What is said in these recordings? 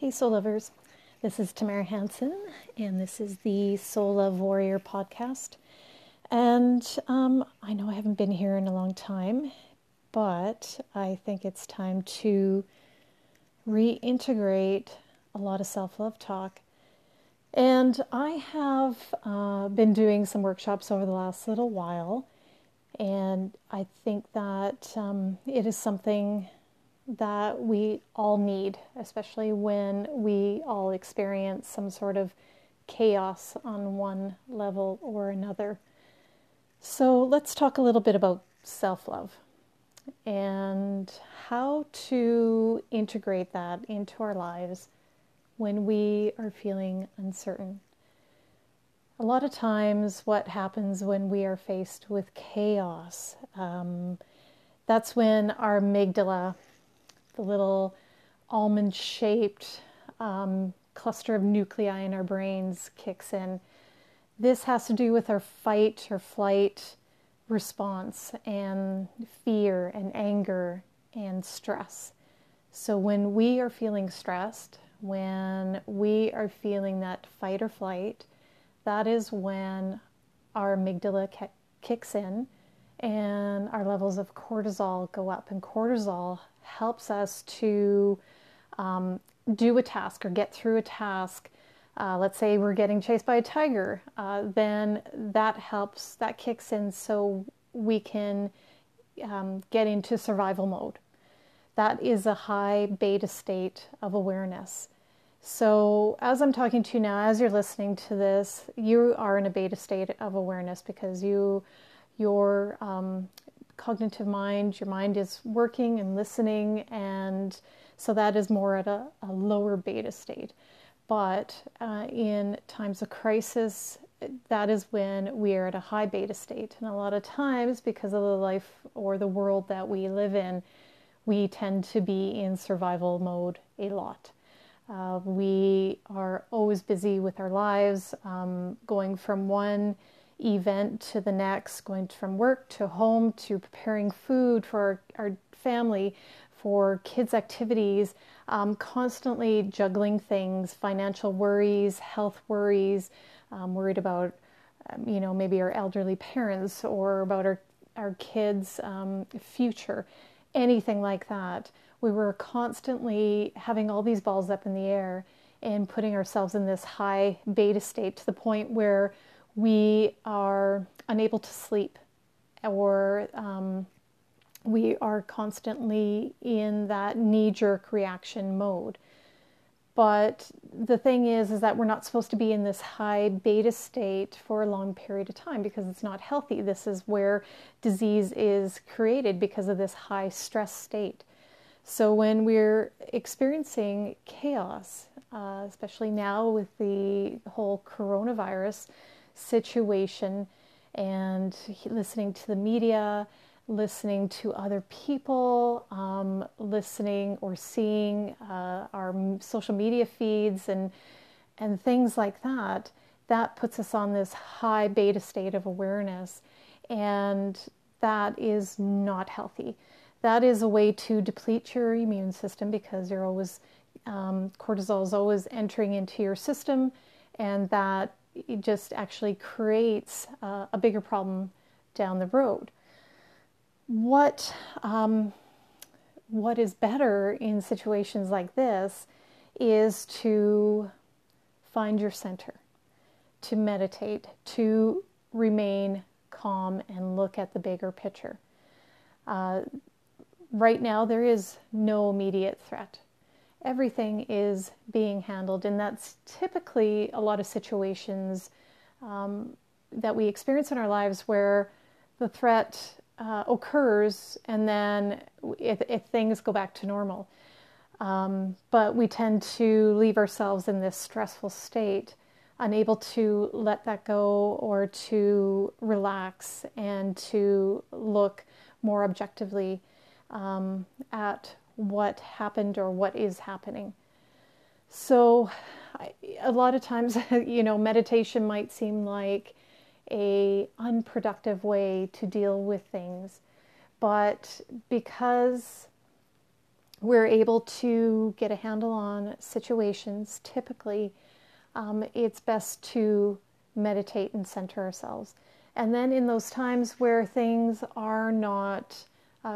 Hey soul lovers, this is Tamara Hansen and this is the Soul Love Warrior podcast. And I know I haven't been here in a long time, but I think it's time to reintegrate a lot of self-love talk. And I have been doing some workshops over the last little while, and I think that it is something that we all need, especially when we all experience some sort of chaos on one level or another. So let's talk a little bit about self-love and how to integrate that into our lives when we are feeling uncertain. A lot of times what happens when we are faced with chaos, that's when our amygdala, the little almond-shaped cluster of nuclei in our brains, kicks in. This has to do with our fight or flight response and fear and anger and stress. So when we are feeling stressed, when we are feeling that fight or flight, that is when our amygdala kicks in and our levels of cortisol go up. And cortisol helps us to do a task or get through a task. Let's say we're getting chased by a tiger, then that kicks in so we can get into survival mode. That is a high beta state of awareness. So as I'm talking to you now, as you're listening to this, you are in a beta state of awareness because your cognitive mind, your mind is working and listening, and so that is more at a lower beta state. But in times of crisis, that is when we are at a high beta state. And a lot of times, because of the life or the world that we live in, we tend to be in survival mode a lot. We are always busy with our lives, going from one event to the next, going from work to home to preparing food for our family, for kids' activities, constantly juggling things, financial worries, health worries, worried about, maybe our elderly parents or about our kids' future, anything like that. We were constantly having all these balls up in the air and putting ourselves in this high beta state to the point where we are unable to sleep, or we are constantly in that knee-jerk reaction mode. But the thing is that we're not supposed to be in this high beta state for a long period of time because it's not healthy. This is where disease is created because of this high stress state. So when we're experiencing chaos, especially now with the whole coronavirus situation and listening to the media, listening to other people, listening or seeing our social media feeds and things like that, that puts us on this high beta state of awareness, and that is not healthy. That is a way to deplete your immune system because you're always cortisol is always entering into your system, and that it just actually creates a bigger problem down the road. What is better in situations like this is to find your center, to meditate, to remain calm and look at the bigger picture. Right now, there is no immediate threat. Everything is being handled, and that's typically a lot of situations that we experience in our lives where the threat occurs, and then if things go back to normal. But we tend to leave ourselves in this stressful state, unable to let that go or to relax and to look more objectively at what happened or what is happening. So a lot of times, meditation might seem like a unproductive way to deal with things. But because we're able to get a handle on situations, typically it's best to meditate and center ourselves. And then in those times where things are not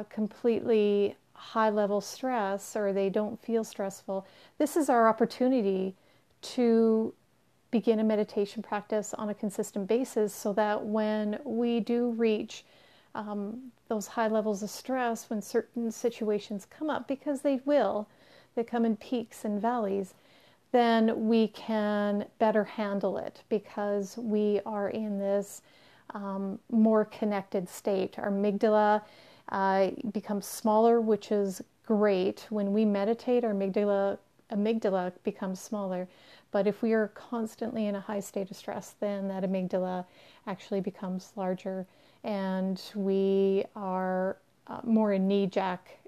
completely high-level stress, or they don't feel stressful, this is our opportunity to begin a meditation practice on a consistent basis, so that when we do reach those high levels of stress, when certain situations come up, because they will, they come in peaks and valleys, then we can better handle it, because we are in this more connected state. Our amygdala becomes smaller, which is great. When we meditate, our amygdala becomes smaller. But if we are constantly in a high state of stress, then that amygdala actually becomes larger, and we are more in knee-jerk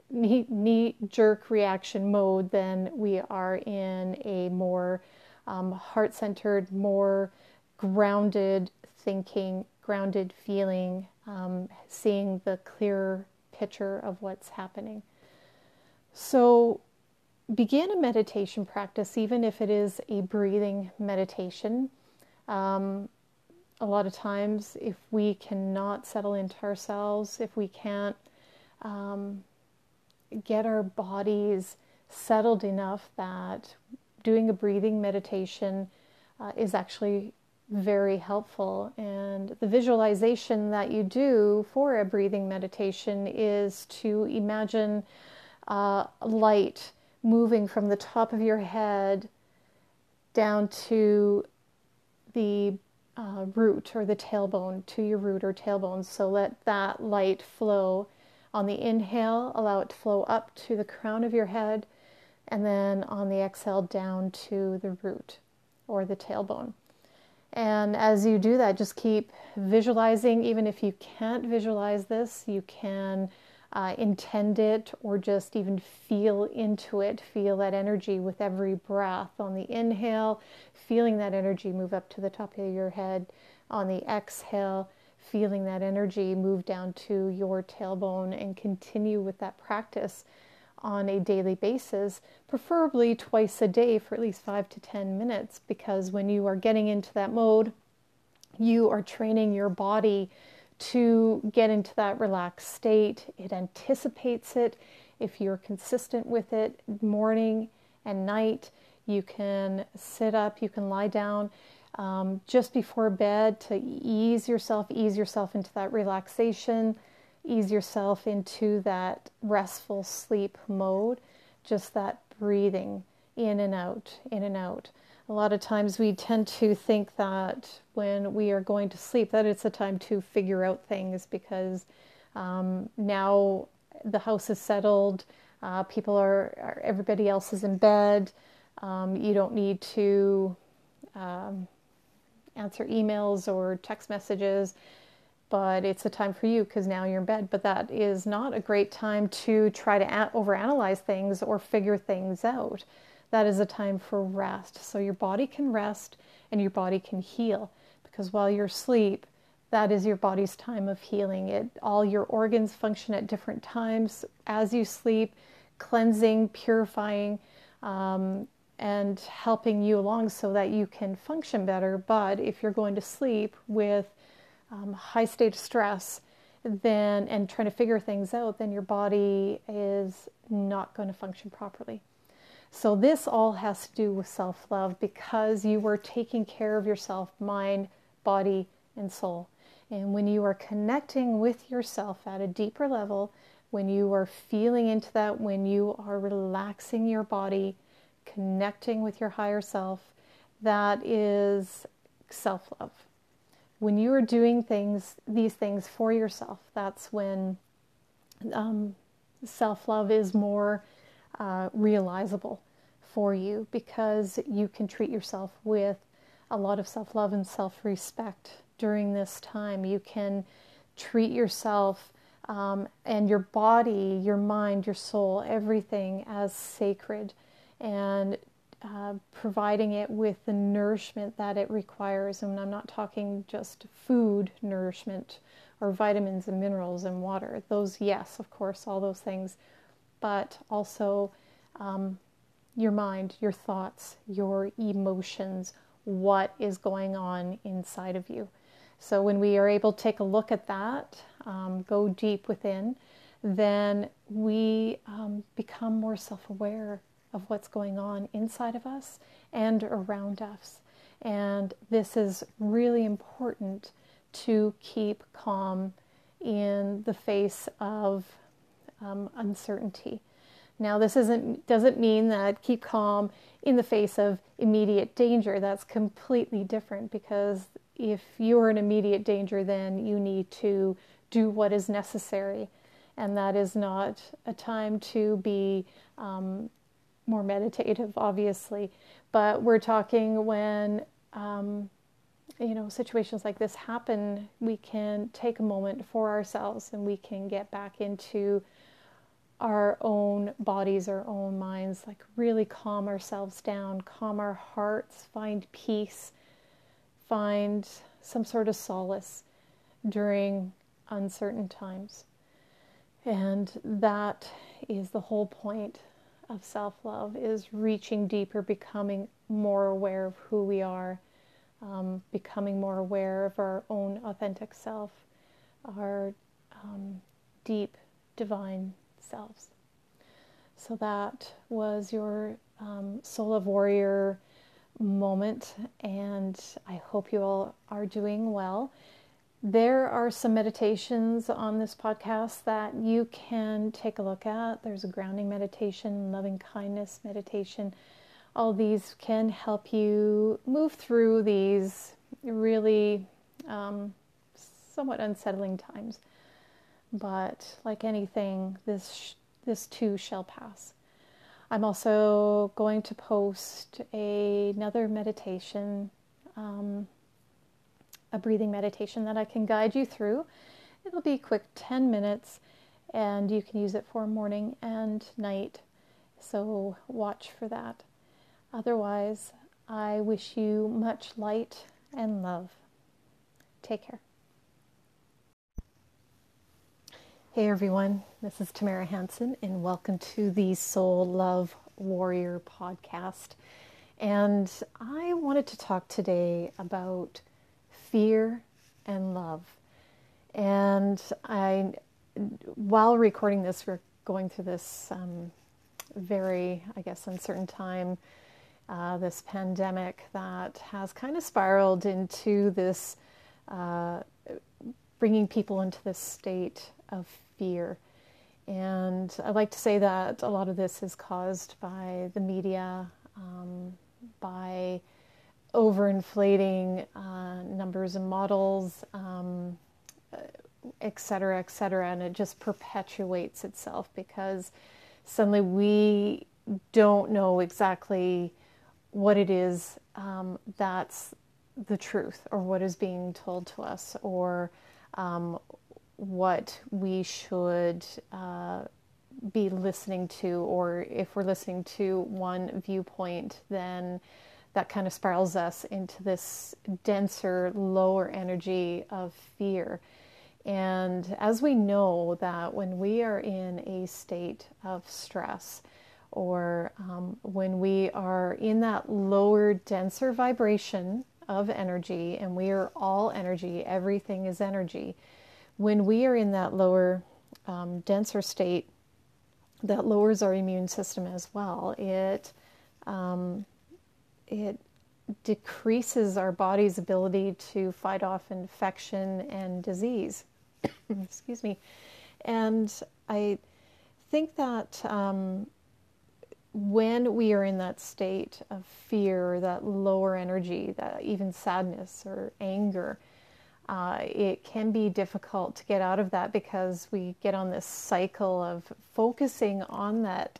reaction mode than we are in a more heart-centered, more grounded thinking, grounded feeling, seeing the clearer picture of what's happening. So begin a meditation practice, even if it is a breathing meditation. A lot of times, if we cannot settle into ourselves, if we can't get our bodies settled enough, that doing a breathing meditation is actually very helpful. And the visualization that you do for a breathing meditation is to imagine light moving from the top of your head down to the root or the tailbone, to your root or tailbone. So let that light flow. On the inhale, allow it to flow up to the crown of your head, and then on the exhale down to the root or the tailbone. And as you do that, just keep visualizing. Even if you can't visualize this, you can intend it, or just even feel into it. Feel that energy with every breath. On the inhale, feeling that energy move up to the top of your head. On the exhale, feeling that energy move down to your tailbone, and continue with that practice on a daily basis, preferably twice a day for at least 5 to 10 minutes, because when you are getting into that mode, you are training your body to get into that relaxed state. It anticipates it. If you're consistent with it, morning and night, you can sit up, you can lie down just before bed to ease yourself into that relaxation, ease yourself into that restful sleep mode, just that breathing in and out, in and out. A lot of times we tend to think that when we are going to sleep, that it's a time to figure out things, because now the house is settled, everybody else is in bed, you don't need to answer emails or text messages, but it's a time for you because now you're in bed. But that is not a great time to try to overanalyze things or figure things out. That is a time for rest. So your body can rest and your body can heal, because while you're asleep, that is your body's time of healing. All your organs function at different times as you sleep, cleansing, purifying, and helping you along so that you can function better. But if you're going to sleep with high state of stress, then and trying to figure things out, then your body is not going to function properly. So this all has to do with self-love, because you are taking care of yourself, mind, body, and soul. And when you are connecting with yourself at a deeper level, when you are feeling into that, when you are relaxing your body, connecting with your higher self, that is self-love. When you are doing these things for yourself, that's when self-love is more realizable for you, because you can treat yourself with a lot of self-love and self-respect during this time. You can treat yourself and your body, your mind, your soul, everything as sacred, and providing it with the nourishment that it requires. And I'm not talking just food nourishment or vitamins and minerals and water. Those, yes, of course, all those things. but also your mind, your thoughts, your emotions, what is going on inside of you. So when we are able to take a look at that, go deep within, then we become more self-aware of what's going on inside of us and around us. And this is really important to keep calm in the face of uncertainty. Now, this doesn't mean that keep calm in the face of immediate danger. That's completely different, because if you're in immediate danger, then you need to do what is necessary. And that is not a time to be more meditative, obviously. But we're talking when, situations like this happen, we can take a moment for ourselves and we can get back into our own bodies, our own minds, like really calm ourselves down, calm our hearts, find peace, find some sort of solace during uncertain times. And that is the whole point of self-love, is reaching deeper, becoming more aware of who we are, becoming more aware of our own authentic self, our deep divine selves. So that was your Soul Love Warrior moment, and I hope you all are doing well. There are some meditations on this podcast that you can take a look at. There's a grounding meditation, loving kindness meditation. All these can help you move through these really somewhat unsettling times. But like anything, this too shall pass. I'm also going to post another meditation, a breathing meditation that I can guide you through. It'll be a quick 10 minutes and you can use it for morning and night. So watch for that. Otherwise, I wish you much light and love. Take care. Hey everyone, this is Tamara Hansen and welcome to the Soul Love Warrior podcast. And I wanted to talk today about fear and love. And while recording this, we're going through this very, uncertain time, this pandemic that has kind of spiraled into this, bringing people into this state of fear. And I like to say that a lot of this is caused by the media, by overinflating numbers and models, et cetera, et cetera. And it just perpetuates itself because suddenly we don't know exactly what it is that's the truth, or what is being told to us, or what we should be listening to. Or if we're listening to one viewpoint, then that kind of spirals us into this denser, lower energy of fear. And as we know that when we are in a state of stress, or when we are in that lower, denser vibration of energy, and we are all energy, everything is energy. When we are in that lower, denser state, that lowers our immune system as well. It decreases our body's ability to fight off infection and disease. Excuse me. And I think that when we are in that state of fear, that lower energy, that even sadness or anger, it can be difficult to get out of that, because we get on this cycle of focusing on that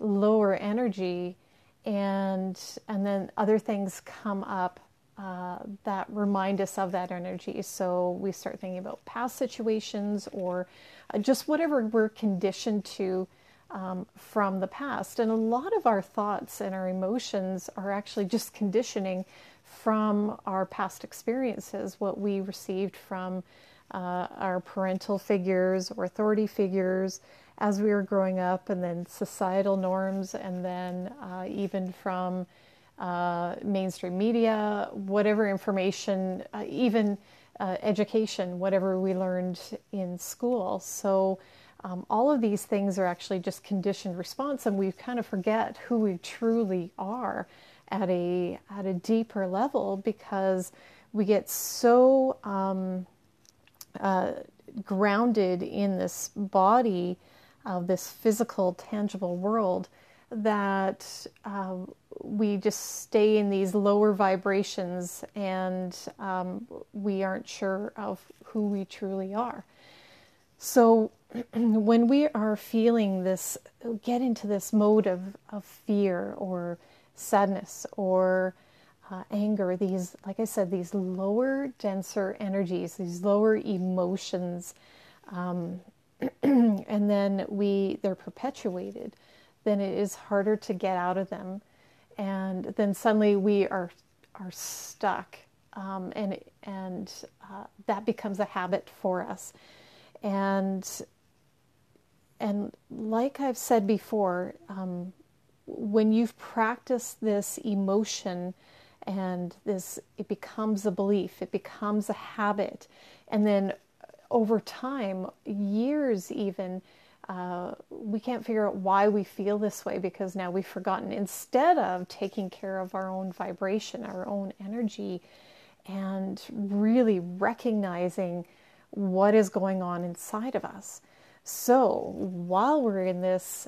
lower energy, and then other things come up that remind us of that energy. So we start thinking about past situations, or just whatever we're conditioned to from the past. And a lot of our thoughts and our emotions are actually just conditioning from our past experiences, what we received from our parental figures or authority figures, as we were growing up, and then societal norms, and then even from mainstream media, whatever information, even education, whatever we learned in school. So all of these things are actually just conditioned response, and we kind of forget who we truly are at a deeper level, because we get so grounded in this body of this physical, tangible world that we just stay in these lower vibrations, and we aren't sure of who we truly are. So when we are feeling this, get into this mode of fear or sadness or anger, these, like I said, these lower, denser energies, these lower emotions, and then they're perpetuated, then it is harder to get out of them. And then suddenly we are stuck, and that becomes a habit for us. And like I've said before, when you've practiced this emotion and this, it becomes a belief, it becomes a habit. And then over time, years even, we can't figure out why we feel this way, because now we've forgotten, instead of taking care of our own vibration, our own energy, and really recognizing what is going on inside of us. So while we're in this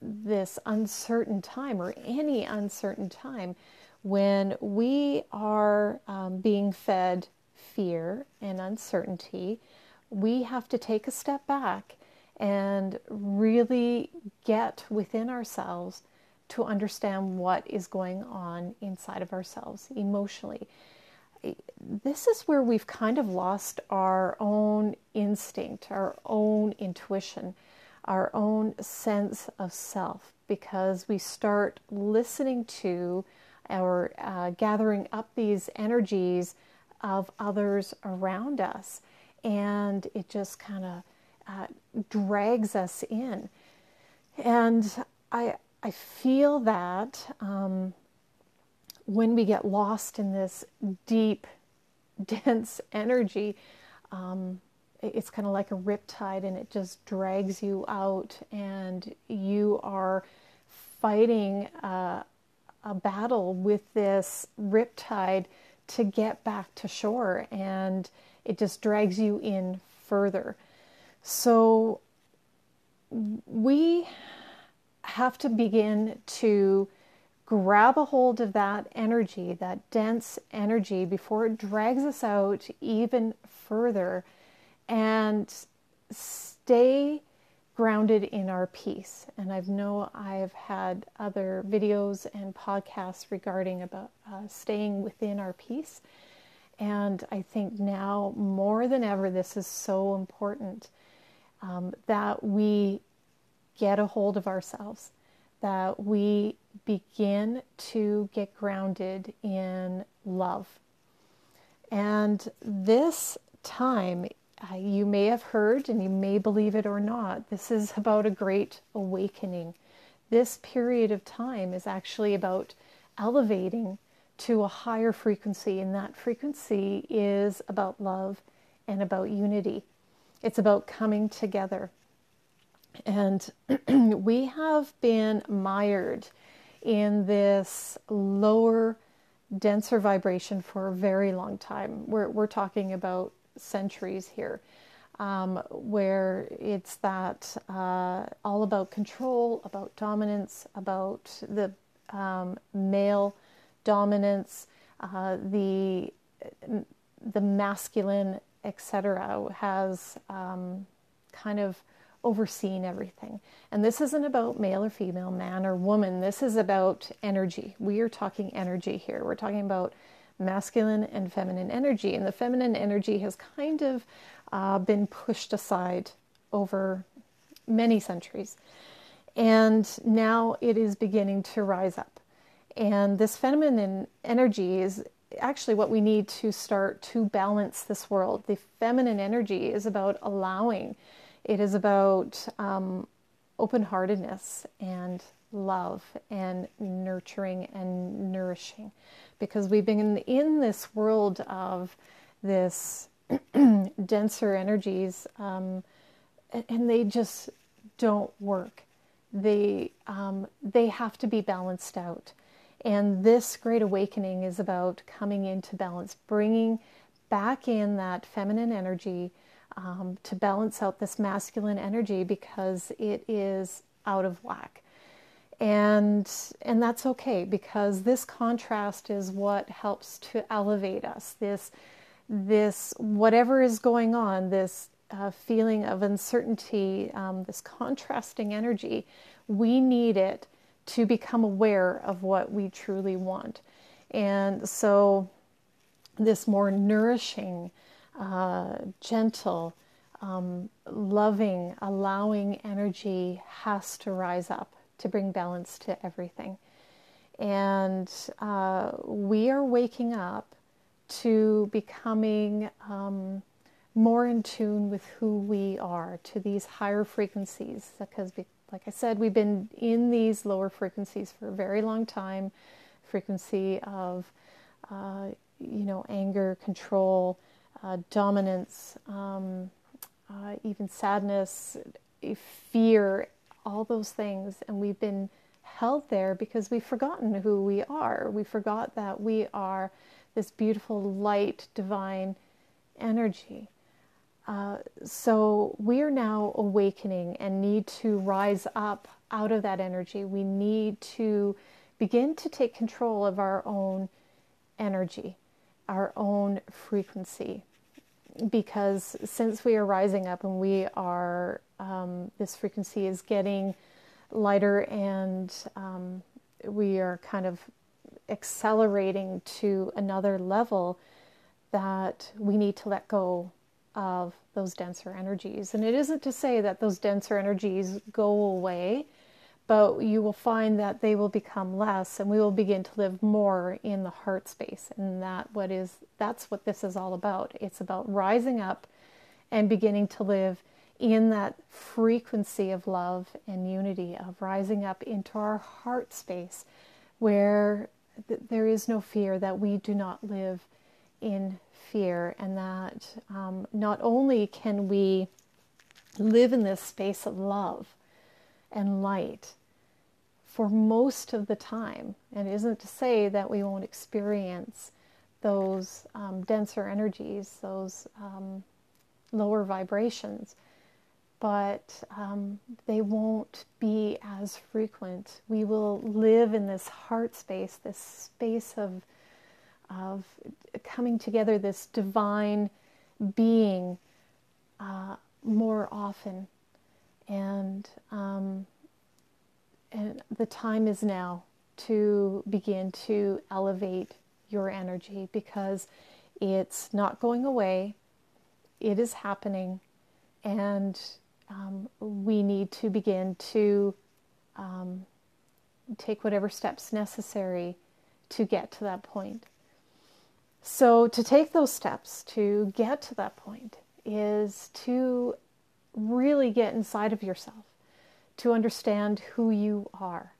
this uncertain time, or any uncertain time, when we are being fed fear and uncertainty, we have to take a step back and really get within ourselves to understand what is going on inside of ourselves emotionally. This is where we've kind of lost our own instinct, our own intuition, our own sense of self, because we start listening to or gathering up these energies of others around us, and it just kind of drags us in. And I feel that when we get lost in this deep, dense energy, it's kind of like a riptide, and it just drags you out, and you are fighting a battle with this riptide to get back to shore, and it just drags you in further. So we have to begin to grab a hold of that energy, that dense energy, before it drags us out even further, and stay grounded in our peace. And I know I've had other videos and podcasts regarding about staying within our peace. And I think now more than ever, this is so important, that we get a hold of ourselves, that we begin to get grounded in love. And this time, you may have heard, and you may believe it or not, this is about a great awakening. This period of time is actually about elevating to a higher frequency, and that frequency is about love and about unity. It's about coming together. And we have been mired in this lower, denser vibration for a very long time. We're talking about centuries here, where it's that all about control, about dominance, about the male dominance, the masculine, etc., has kind of overseen everything. And this isn't about male or female, man or woman. This is about energy. We are talking energy here. We're talking about masculine and feminine energy, and the feminine energy has kind of been pushed aside over many centuries, and now it is beginning to rise up. And this feminine energy is actually what we need to start to balance this world. The feminine energy is about allowing It is about open-heartedness and love and nurturing and nourishing, because we've been in this world of this denser energies, and they just don't work. They have to be balanced out. And this Great Awakening is about coming into balance, bringing back in that feminine energy to balance out this masculine energy, because it is out of whack. And that's okay, because this contrast is what helps to elevate us. This whatever is going on, this feeling of uncertainty, this contrasting energy, we need it to become aware of what we truly want. And so this more nourishing, gentle, loving, allowing energy has to rise up to bring balance to everything. And we are waking up to becoming more in tune with who we are, to these higher frequencies, because like I said, we've been in these lower frequencies for a very long time. Frequency of anger, control, dominance, even sadness, fear, all those things. And we've been held there because we've forgotten who we are. We forgot that we are this beautiful, light, divine energy. So we are now awakening and need to rise up out of that energy. We need to begin to take control of our own energy, our own frequency, because since we are rising up and we are, this frequency is getting lighter, and we are kind of accelerating to another level, that we need to let go of those denser energies. And it isn't to say that those denser energies go away, but you will find that they will become less, and we will begin to live more in the heart space. And that's what this is all about. It's about rising up and beginning to live in that frequency of love and unity, of rising up into our heart space, where there is no fear, that we do not live in fear, and that not only can we live in this space of love and light for most of the time, and it isn't to say that we won't experience those denser energies, those lower vibrations, but they won't be as frequent. We will live in this heart space, this space of coming together, this divine being, more often. And the time is now to begin to elevate your energy, because it's not going away. It is happening. And we need to begin to take whatever steps necessary to get to that point. So to take those steps to get to that point is to really get inside of yourself, to understand who you are,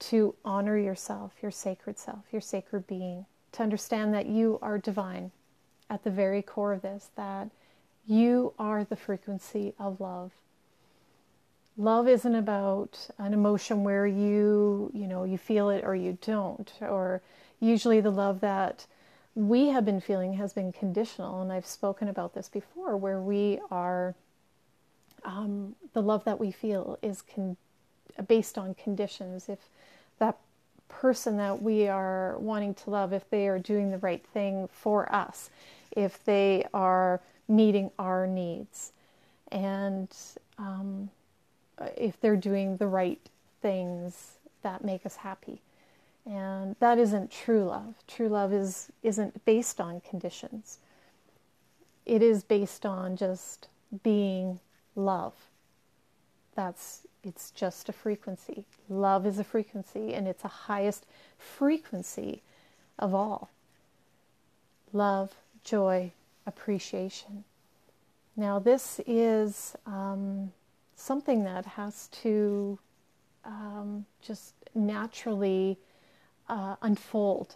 to honor yourself, your sacred self, your sacred being, to understand that you are divine at the very core of this, that you are the frequency of love. Love isn't about an emotion where you feel it or you don't, or usually the love that we have been feeling has been conditional, and I've spoken about this before, where we are, the love that we feel is based on conditions. If that person that we are wanting to love, if they are doing the right thing for us, if they are meeting our needs, and if they're doing the right things that make us happy. And that isn't true love. True love isn't based on conditions. It is based on just being love. It's just a frequency. Love is a frequency, and it's the highest frequency of all. Love, joy, appreciation. Now this is something that has to just naturally unfold.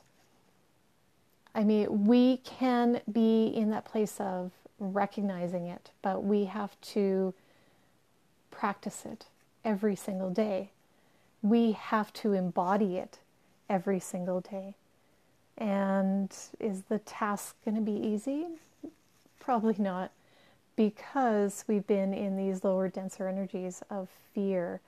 I mean, we can be in that place of recognizing it, but we have to practice it every single day. We have to embody it every single day. And is the task going to be easy? Probably not, because we've been in these lower, denser energies of fear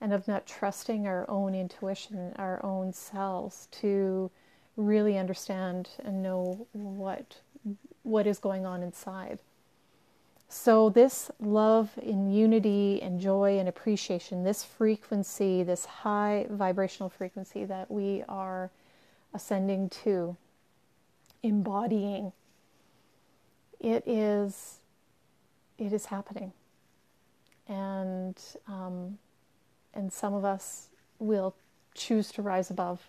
and of not trusting our own intuition, our own selves, to really understand and know what is going on inside. So this love and unity and joy and appreciation, this frequency, this high vibrational frequency that we are ascending to, embodying, it is happening. And some of us will choose to rise above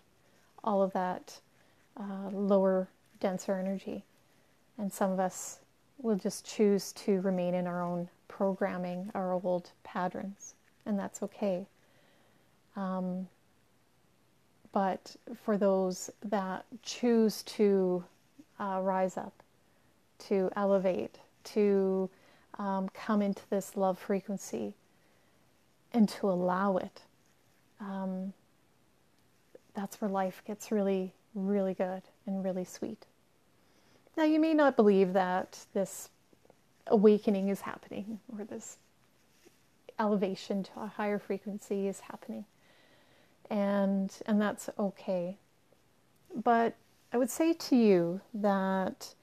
all of that lower, denser energy. And some of us will just choose to remain in our own programming, our old patterns, and that's okay. But for those that choose to rise up, to elevate, to come into this love frequency, and to allow it, that's where life gets really, really good and really sweet. Now, you may not believe that this awakening is happening, or this elevation to a higher frequency is happening. And that's okay. But I would say to you that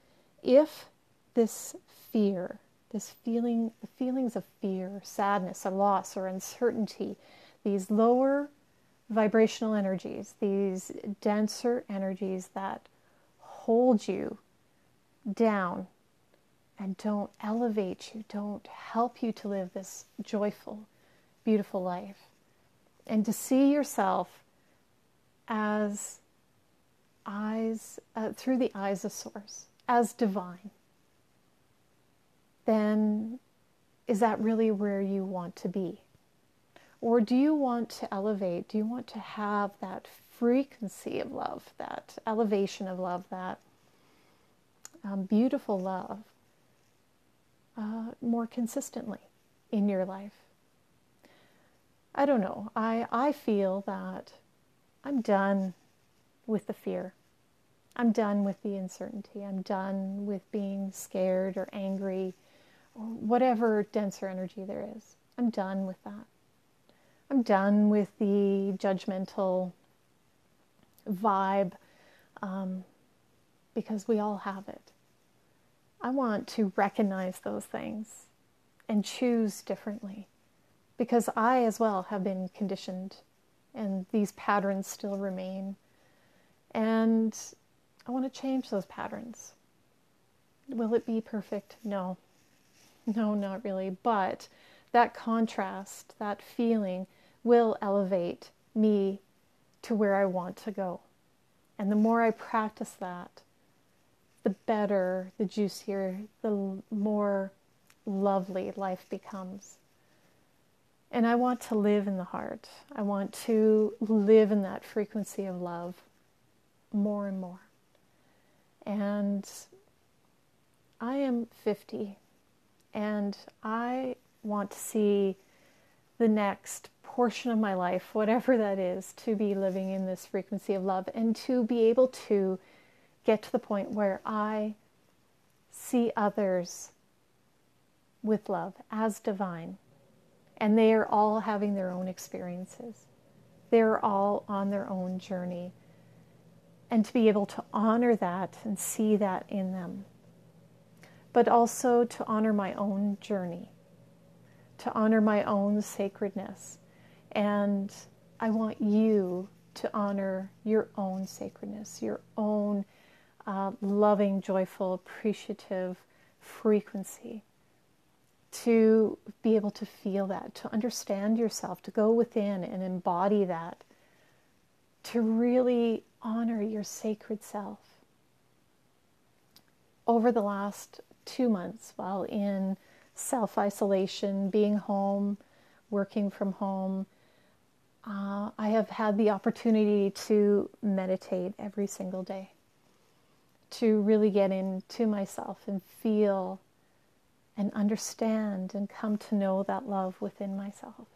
if this fear, this feeling, the feelings of fear, sadness, or loss, or uncertainty, these lower vibrational energies, these denser energies that hold you down and don't elevate you, don't help you to live this joyful, beautiful life, and to see yourself as eyes, through the eyes of Source, as divine, then is that really where you want to be? Or do you want to elevate? Do you want to have that frequency of love, that elevation of love, that beautiful love more consistently in your life? I don't know. I feel that I'm done with the fear. I'm done with the uncertainty. I'm done with being scared or angry or whatever denser energy there is. I'm done with that. I'm done with the judgmental vibe, because we all have it. I want to recognize those things and choose differently, because I as well have been conditioned and these patterns still remain. And I want to change those patterns. Will it be perfect? No. No, not really. But that contrast, that feeling will elevate me to where I want to go. And the more I practice that, the better, the juicier, the more lovely life becomes. And I want to live in the heart. I want to live in that frequency of love more and more. And I am 50, and I want to see the next portion of my life, whatever that is, to be living in this frequency of love, and to be able to get to the point where I see others with love as divine, and they are all having their own experiences. They're all on their own journey, and to be able to honor that and see that in them, but also to honor my own journey, to honor my own sacredness. And I want you to honor your own sacredness, your own loving, joyful, appreciative frequency, to be able to feel that, to understand yourself, to go within and embody that, to really honor your sacred self. Over the last 2 months, while in self-isolation, being home, working from home, I have had the opportunity to meditate every single day, to really get into myself and feel and understand and come to know that love within myself.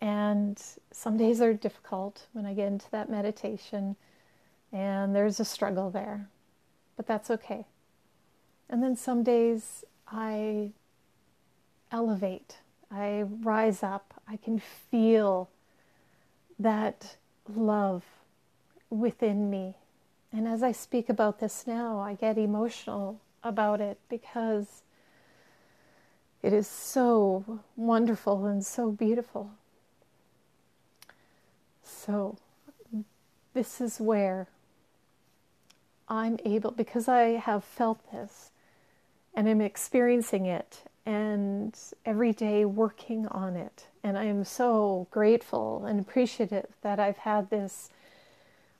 And some days are difficult when I get into that meditation and there's a struggle there, but that's okay. And then some days I elevate, I rise up, I can feel that love within me. And as I speak about this now, I get emotional about it because it is so wonderful and so beautiful. So this is where I'm able, because I have felt this and I'm experiencing it and every day working on it. And I am so grateful and appreciative that I've had this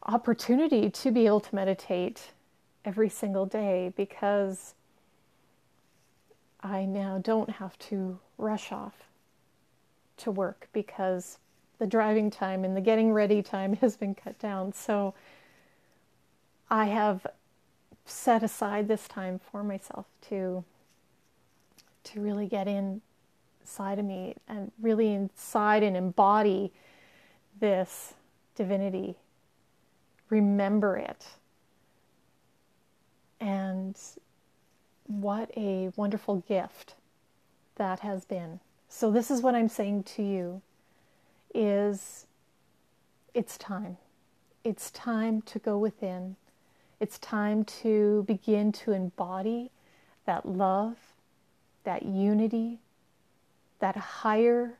opportunity to be able to meditate every single day, because I now don't have to rush off to work because the driving time and the getting ready time has been cut down. So I have set aside this time for myself to really get inside of me and really inside and embody this divinity. Remember it. And what a wonderful gift that has been. So this is what I'm saying to you is it's time. It's time to go within. It's time to begin to embody that love, that unity, that higher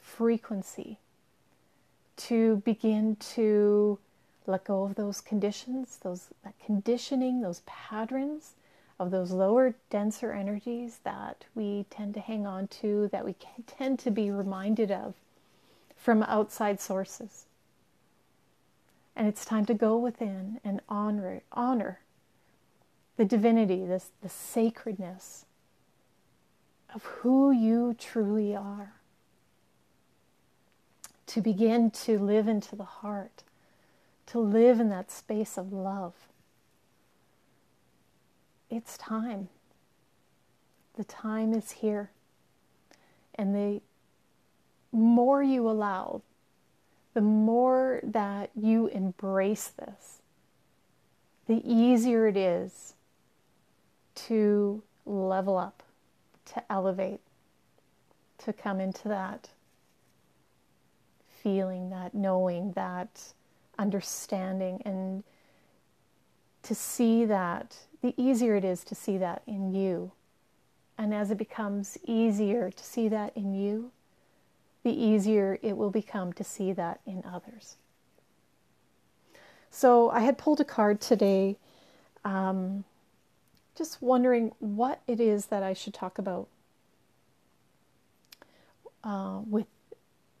frequency, to begin to let go of those conditions, that conditioning, those patterns of those lower, denser energies that we tend to hang on to, that we tend to be reminded of from outside sources. And it's time to go within and honor the divinity, the sacredness of who you truly are. To begin to live into the heart, to live in that space of love. It's time. The time is here. And the more you allow, the more that you embrace this, the easier it is to level up, to elevate, to come into that feeling, that knowing, that understanding, and to see that, the easier it is to see that in you. And as it becomes easier to see that in you, the easier it will become to see that in others. So I had pulled a card today, just wondering what it is that I should talk about with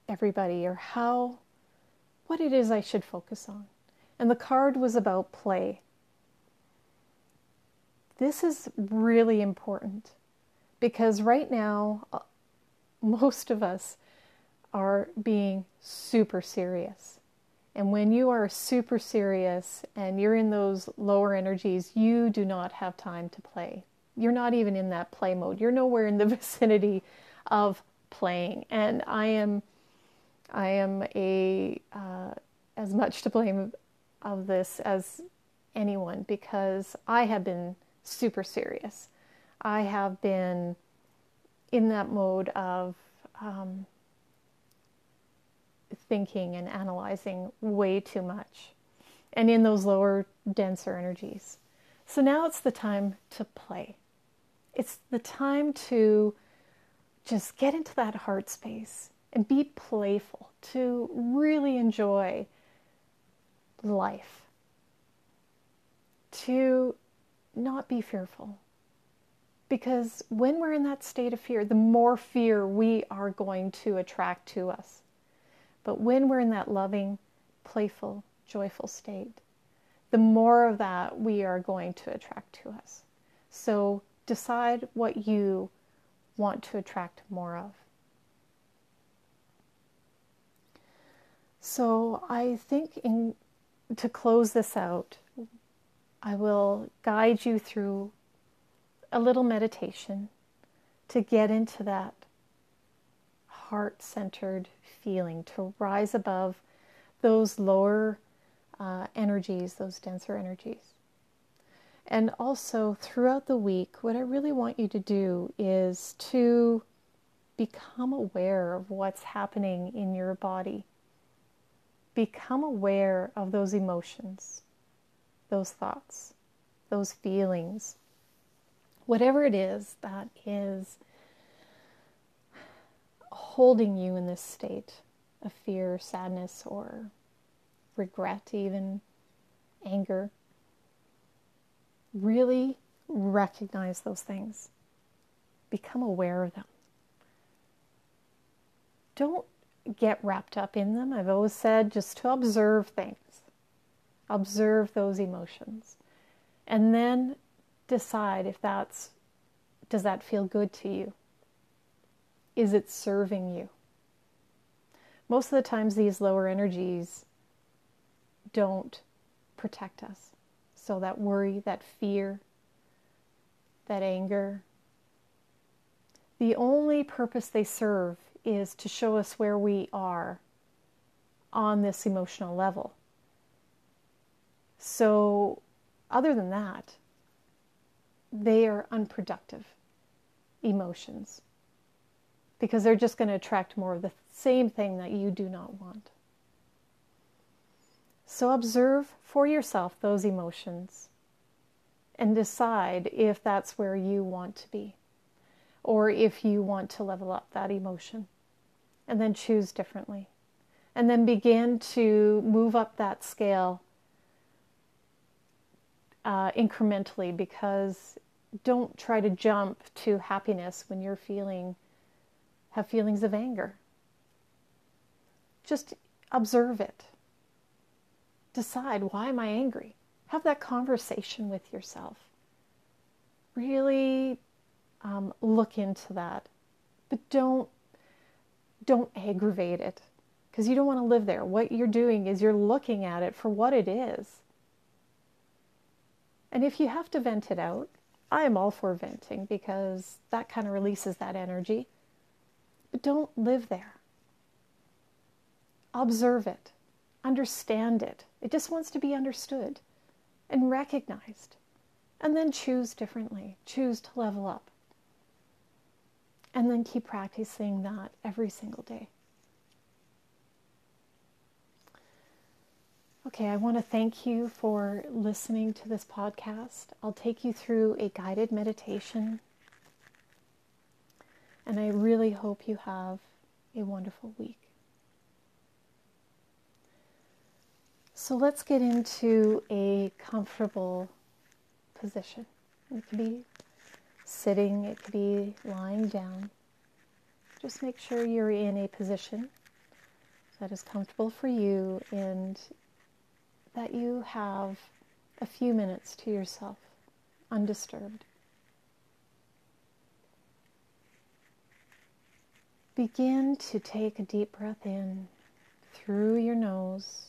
everybody, or what it is I should focus on. And the card was about play. This is really important because right now, most of us are being super serious. And when you are super serious and you're in those lower energies, you do not have time to play. You're not even in that play mode. You're nowhere in the vicinity of playing. And I am as much to blame of this as anyone, because I have been super serious. I have been in that mode of thinking and analyzing way too much, and in those lower, denser energies. So now it's the time to play. It's the time to just get into that heart space and be playful, to really enjoy life, to not be fearful. Because when we're in that state of fear, the more fear we are going to attract to us. But when we're in that loving, playful, joyful state, the more of that we are going to attract to us. So decide what you want to attract more of. So I think to close this out, I will guide you through a little meditation to get into that heart-centered feeling, to rise above those lower energies, those denser energies. And also throughout the week, what I really want you to do is to become aware of what's happening in your body. Become aware of those emotions, those thoughts, those feelings, whatever it is that is holding you in this state of fear, sadness, or regret, even anger. Really recognize those things. Become aware of them. Don't get wrapped up in them. I've always said just to observe things. Observe those emotions. And then decide if does that feel good to you? Is it serving you? Most of the times these lower energies don't protect us. So that worry, that fear, that anger, the only purpose they serve is to show us where we are on this emotional level. So other than that, they are unproductive emotions because they're just going to attract more of the same thing that you do not want. So observe for yourself those emotions and decide if that's where you want to be or if you want to level up that emotion, and then choose differently. And then begin to move up that scale incrementally, because don't try to jump to happiness when you're have feelings of anger. Just observe it. Decide, why am I angry? Have that conversation with yourself. Really look into that. But don't aggravate it, because you don't want to live there. What you're doing is you're looking at it for what it is. And if you have to vent it out, I am all for venting, because that kind of releases that energy. But don't live there. Observe it. Understand it. It just wants to be understood and recognized. And then choose differently. Choose to level up. And then keep practicing that every single day. Okay, I want to thank you for listening to this podcast. I'll take you through a guided meditation. And I really hope you have a wonderful week. So let's get into a comfortable position. It could be sitting, it could be lying down. Just make sure you're in a position that is comfortable for you and that you have a few minutes to yourself, undisturbed. Begin to take a deep breath in through your nose,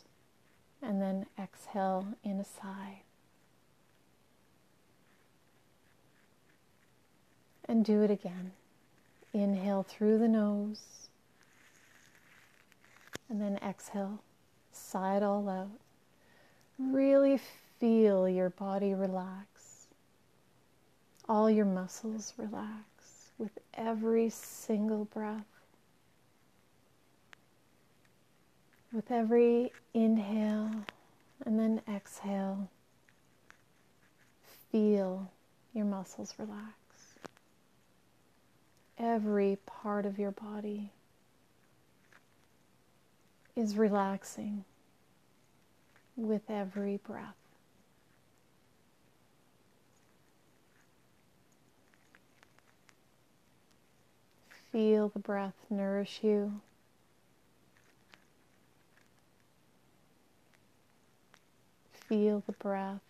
and then exhale in a sigh. And do it again. Inhale through the nose. And then exhale. Sigh it all out. Really feel your body relax. All your muscles relax with every single breath. With every inhale and then exhale, feel your muscles relax. Every part of your body is relaxing with every breath. Feel the breath nourish you. Feel the breath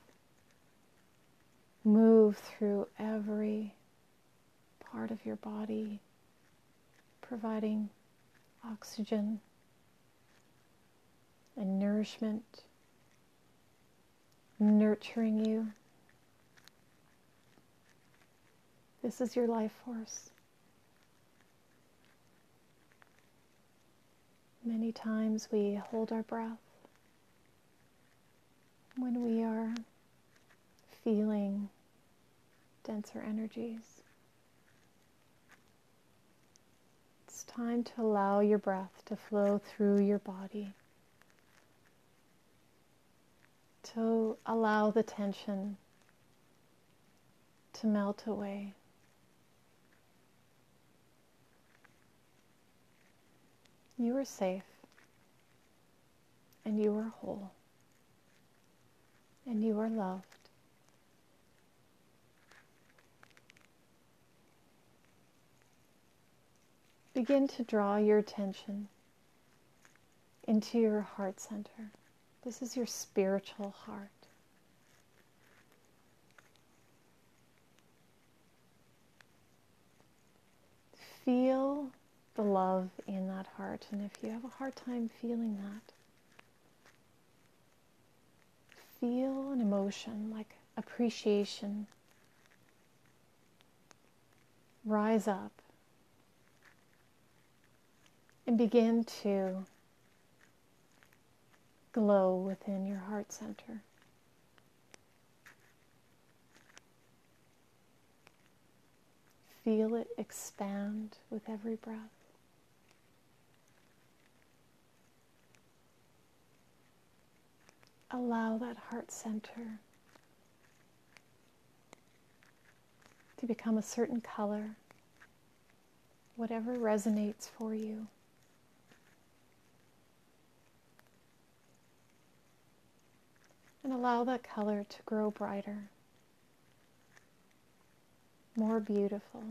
move through every part of your body, providing oxygen and nourishment, nurturing you. This is your life force. Many times we hold our breath when we are feeling denser energies. It's time to allow your breath to flow through your body, to allow the tension to melt away. You are safe, and you are whole, and you are loved. Begin to draw your attention into your heart center. This is your spiritual heart. Feel the love in that heart, and if you have a hard time feeling that, feel an emotion like appreciation rise up and begin to glow within your heart center. Feel it expand with every breath. Allow that heart center to become a certain color, whatever resonates for you. And allow that color to grow brighter, more beautiful,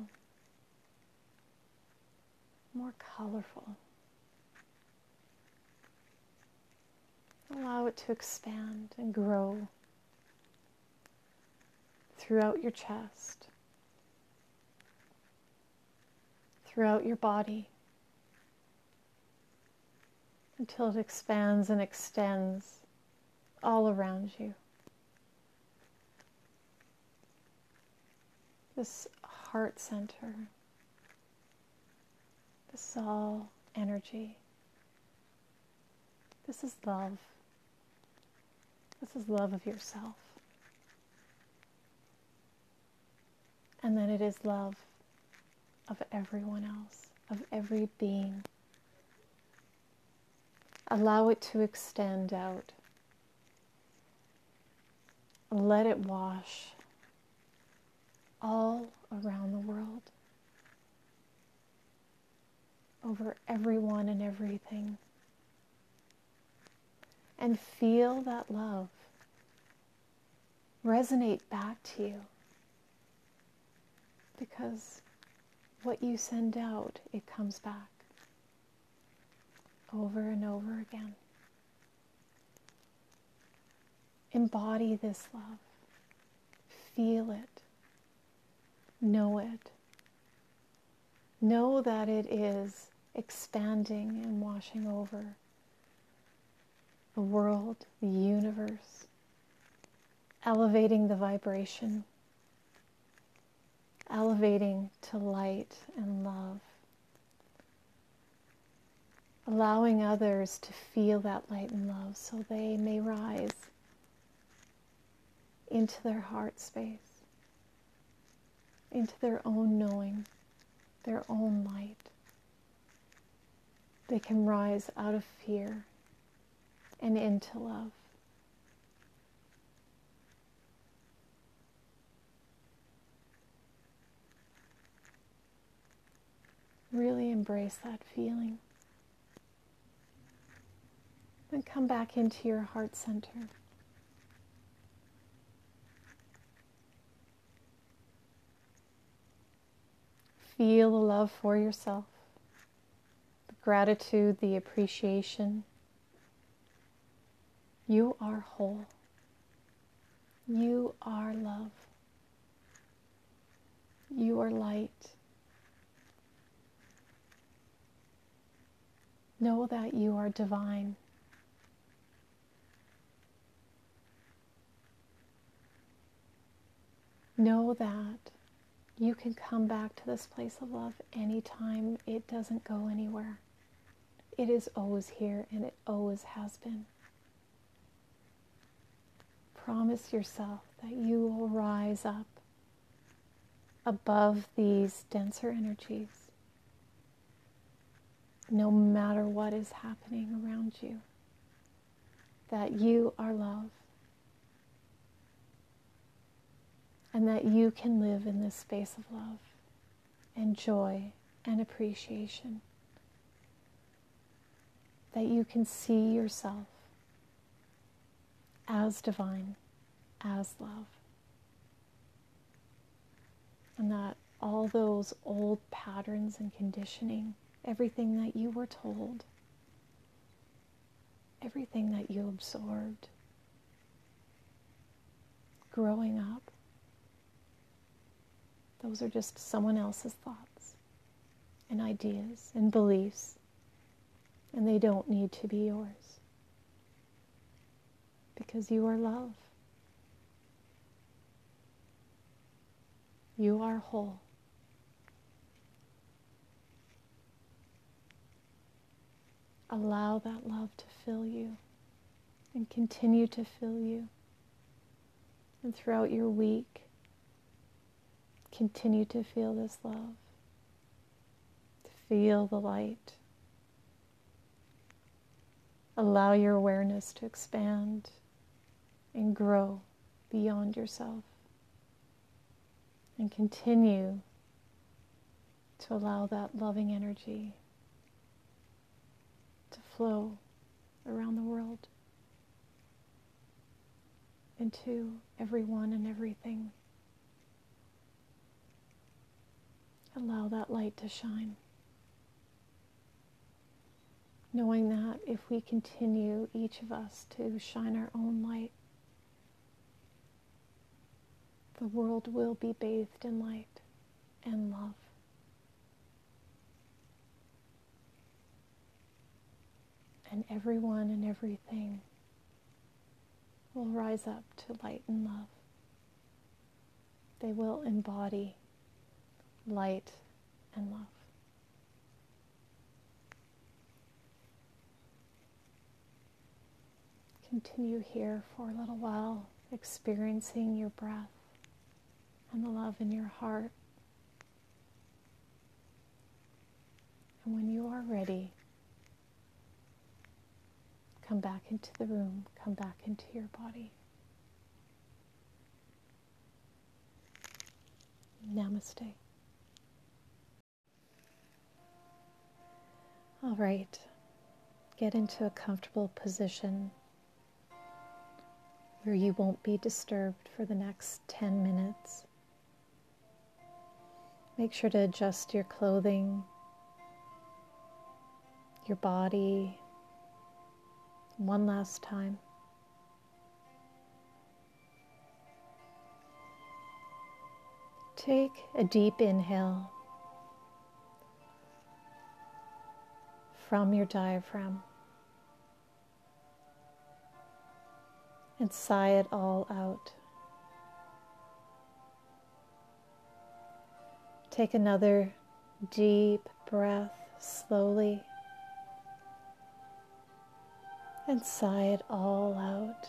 more colorful. Allow it to expand and grow throughout your chest, throughout your body, until it expands and extends all around you. This heart center, this is all energy. This is love. This is love of yourself. And then it is love of everyone else, of every being. Allow it to extend out. Let it wash all around the world, over everyone and everything. And feel that love resonate back to you, because what you send out, it comes back over and over again. Embody this love. Feel it. Know it. Know that it is expanding and washing over the world, the universe, elevating the vibration, elevating to light and love, allowing others to feel that light and love so they may rise into their heart space, into their own knowing, their own light. They can rise out of fear and into love. Really embrace that feeling. Then come back into your heart center. Feel the love for yourself, the gratitude, the appreciation. You are whole. You are love. You are light. Know that you are divine. Know that you can come back to this place of love anytime. It doesn't go anywhere. It is always here and it always has been. Promise yourself that you will rise up above these denser energies, no matter what is happening around you, that you are love, and that you can live in this space of love and joy and appreciation. That you can see yourself as divine, as love. And that all those old patterns and conditioning, everything that you were told, everything that you absorbed growing up, those are just someone else's thoughts and ideas and beliefs, and they don't need to be yours, because you are love. You are whole. Allow that love to fill you and continue to fill you. And throughout your week, continue to feel this love, to feel the light. Allow your awareness to expand and grow beyond yourself. And continue to allow that loving energy to flow around the world into everyone and everything. Allow that light to shine. Knowing that if we continue, each of us, to shine our own light, the world will be bathed in light and love. And everyone and everything will rise up to light and love. They will embody light and love. Continue here for a little while, experiencing your breath and the love in your heart. And when you are ready, come back into the room, come back into your body. Namaste. All right, get into a comfortable position where you won't be disturbed for the next 10 minutes. Make sure to adjust your clothing, your body, one last time. Take a deep inhale from your diaphragm and sigh it all out. Take another deep breath slowly and sigh it all out.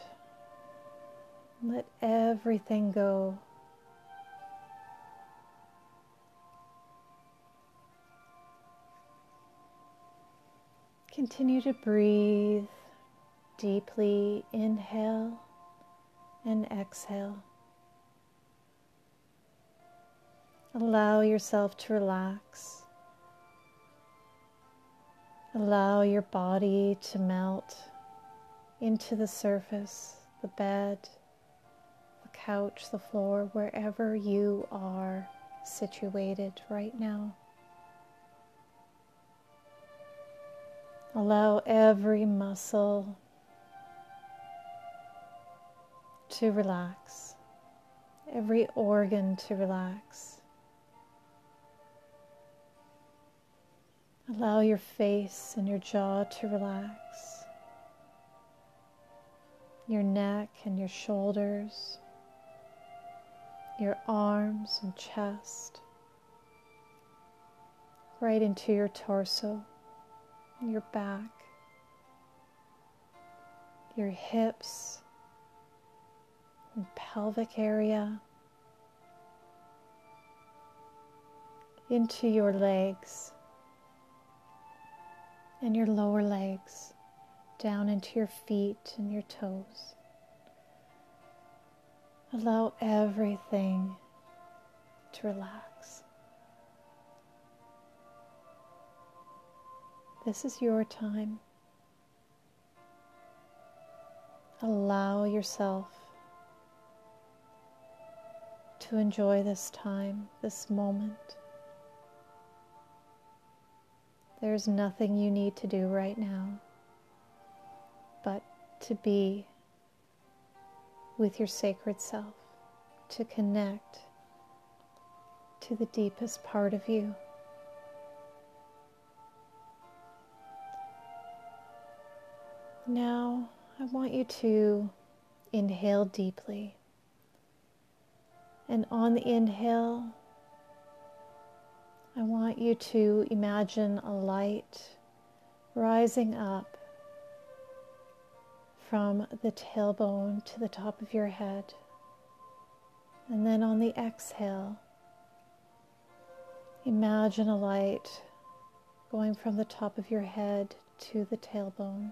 Let everything go. Continue to breathe deeply. Inhale and exhale. Allow yourself to relax. Allow your body to melt into the surface, the bed, the couch, the floor, wherever you are situated right now. Allow every muscle to relax, every organ to relax. Allow your face and your jaw to relax, your neck and your shoulders, your arms and chest, right into your torso, your back, your hips and pelvic area, into your legs and your lower legs, down into your feet and your toes. Allow everything to relax. This is your time. Allow yourself to enjoy this time, this moment. There's nothing you need to do right now but to be with your sacred self, to connect to the deepest part of you. Now, I want you to inhale deeply. And on the inhale, I want you to imagine a light rising up from the tailbone to the top of your head. And then on the exhale, imagine a light going from the top of your head to the tailbone.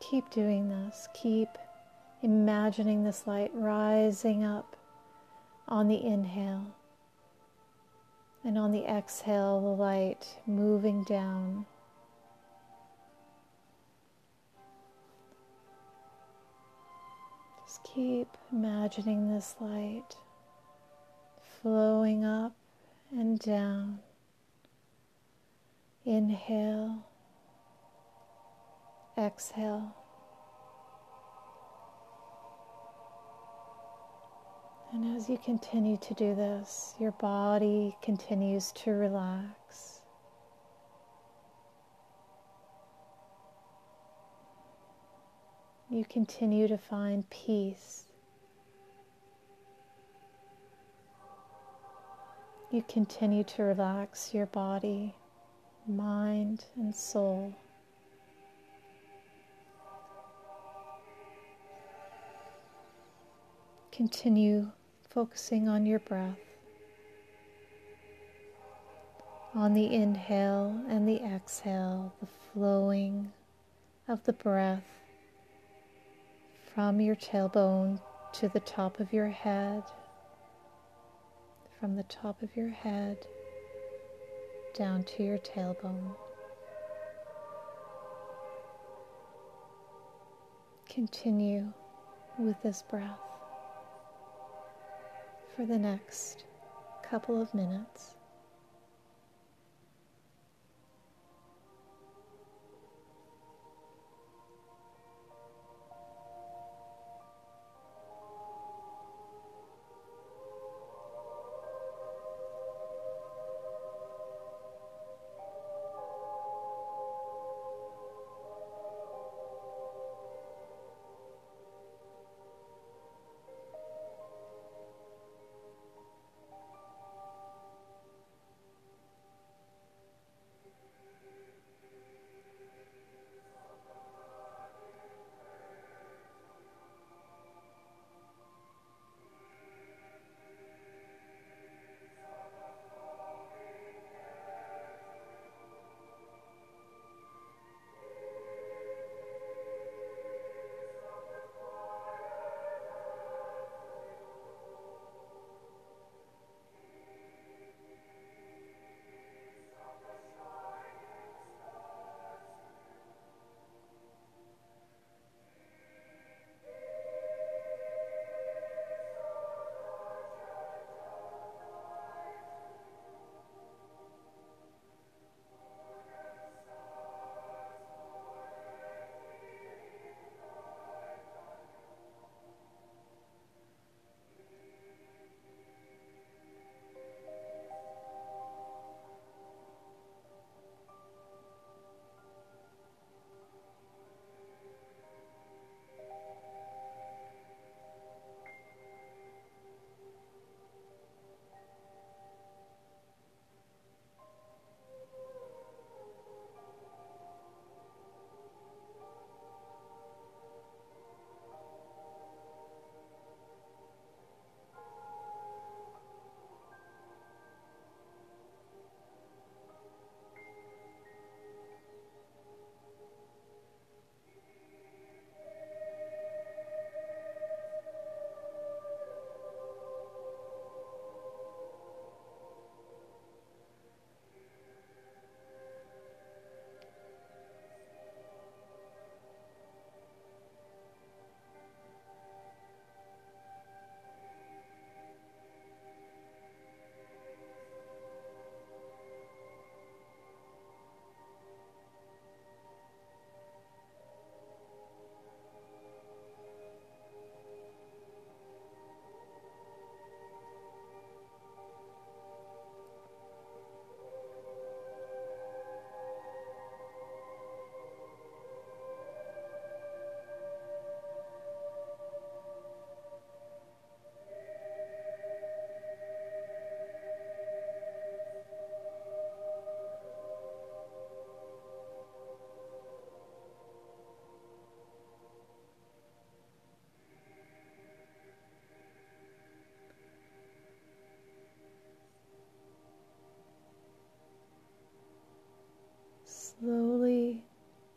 Keep doing this. Keep imagining this light rising up on the inhale. And on the exhale, the light moving down. Just keep imagining this light flowing up and down. Inhale, exhale. And as you continue to do this, your body continues to relax. You continue to find peace. You continue to relax your body, mind, and soul. Continue focusing on your breath, on the inhale and the exhale, the flowing of the breath from your tailbone to the top of your head, from the top of your head down to your tailbone. Continue with this breath for the next couple of minutes.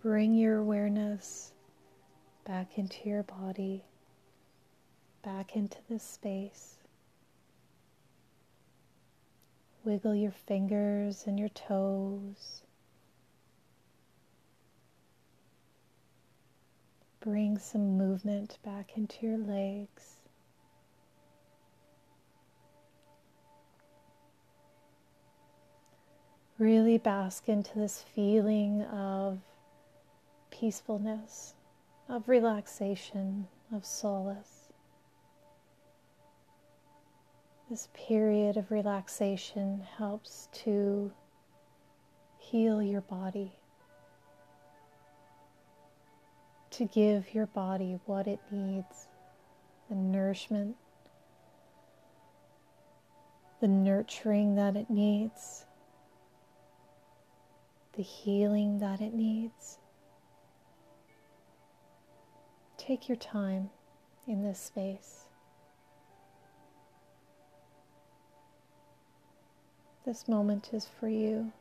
Bring your awareness back into your body, back into this space. Wiggle your fingers and your toes. Bring some movement back into your legs. Really bask into this feeling of peacefulness, of relaxation, of solace. This period of relaxation helps to heal your body, to give your body what it needs, the nourishment, the nurturing that it needs, the healing that it needs. Take your time in this space. This moment is for you.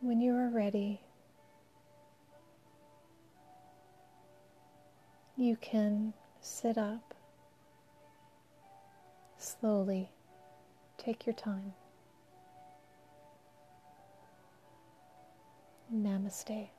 When you are ready, you can sit up slowly. Take your time. Namaste.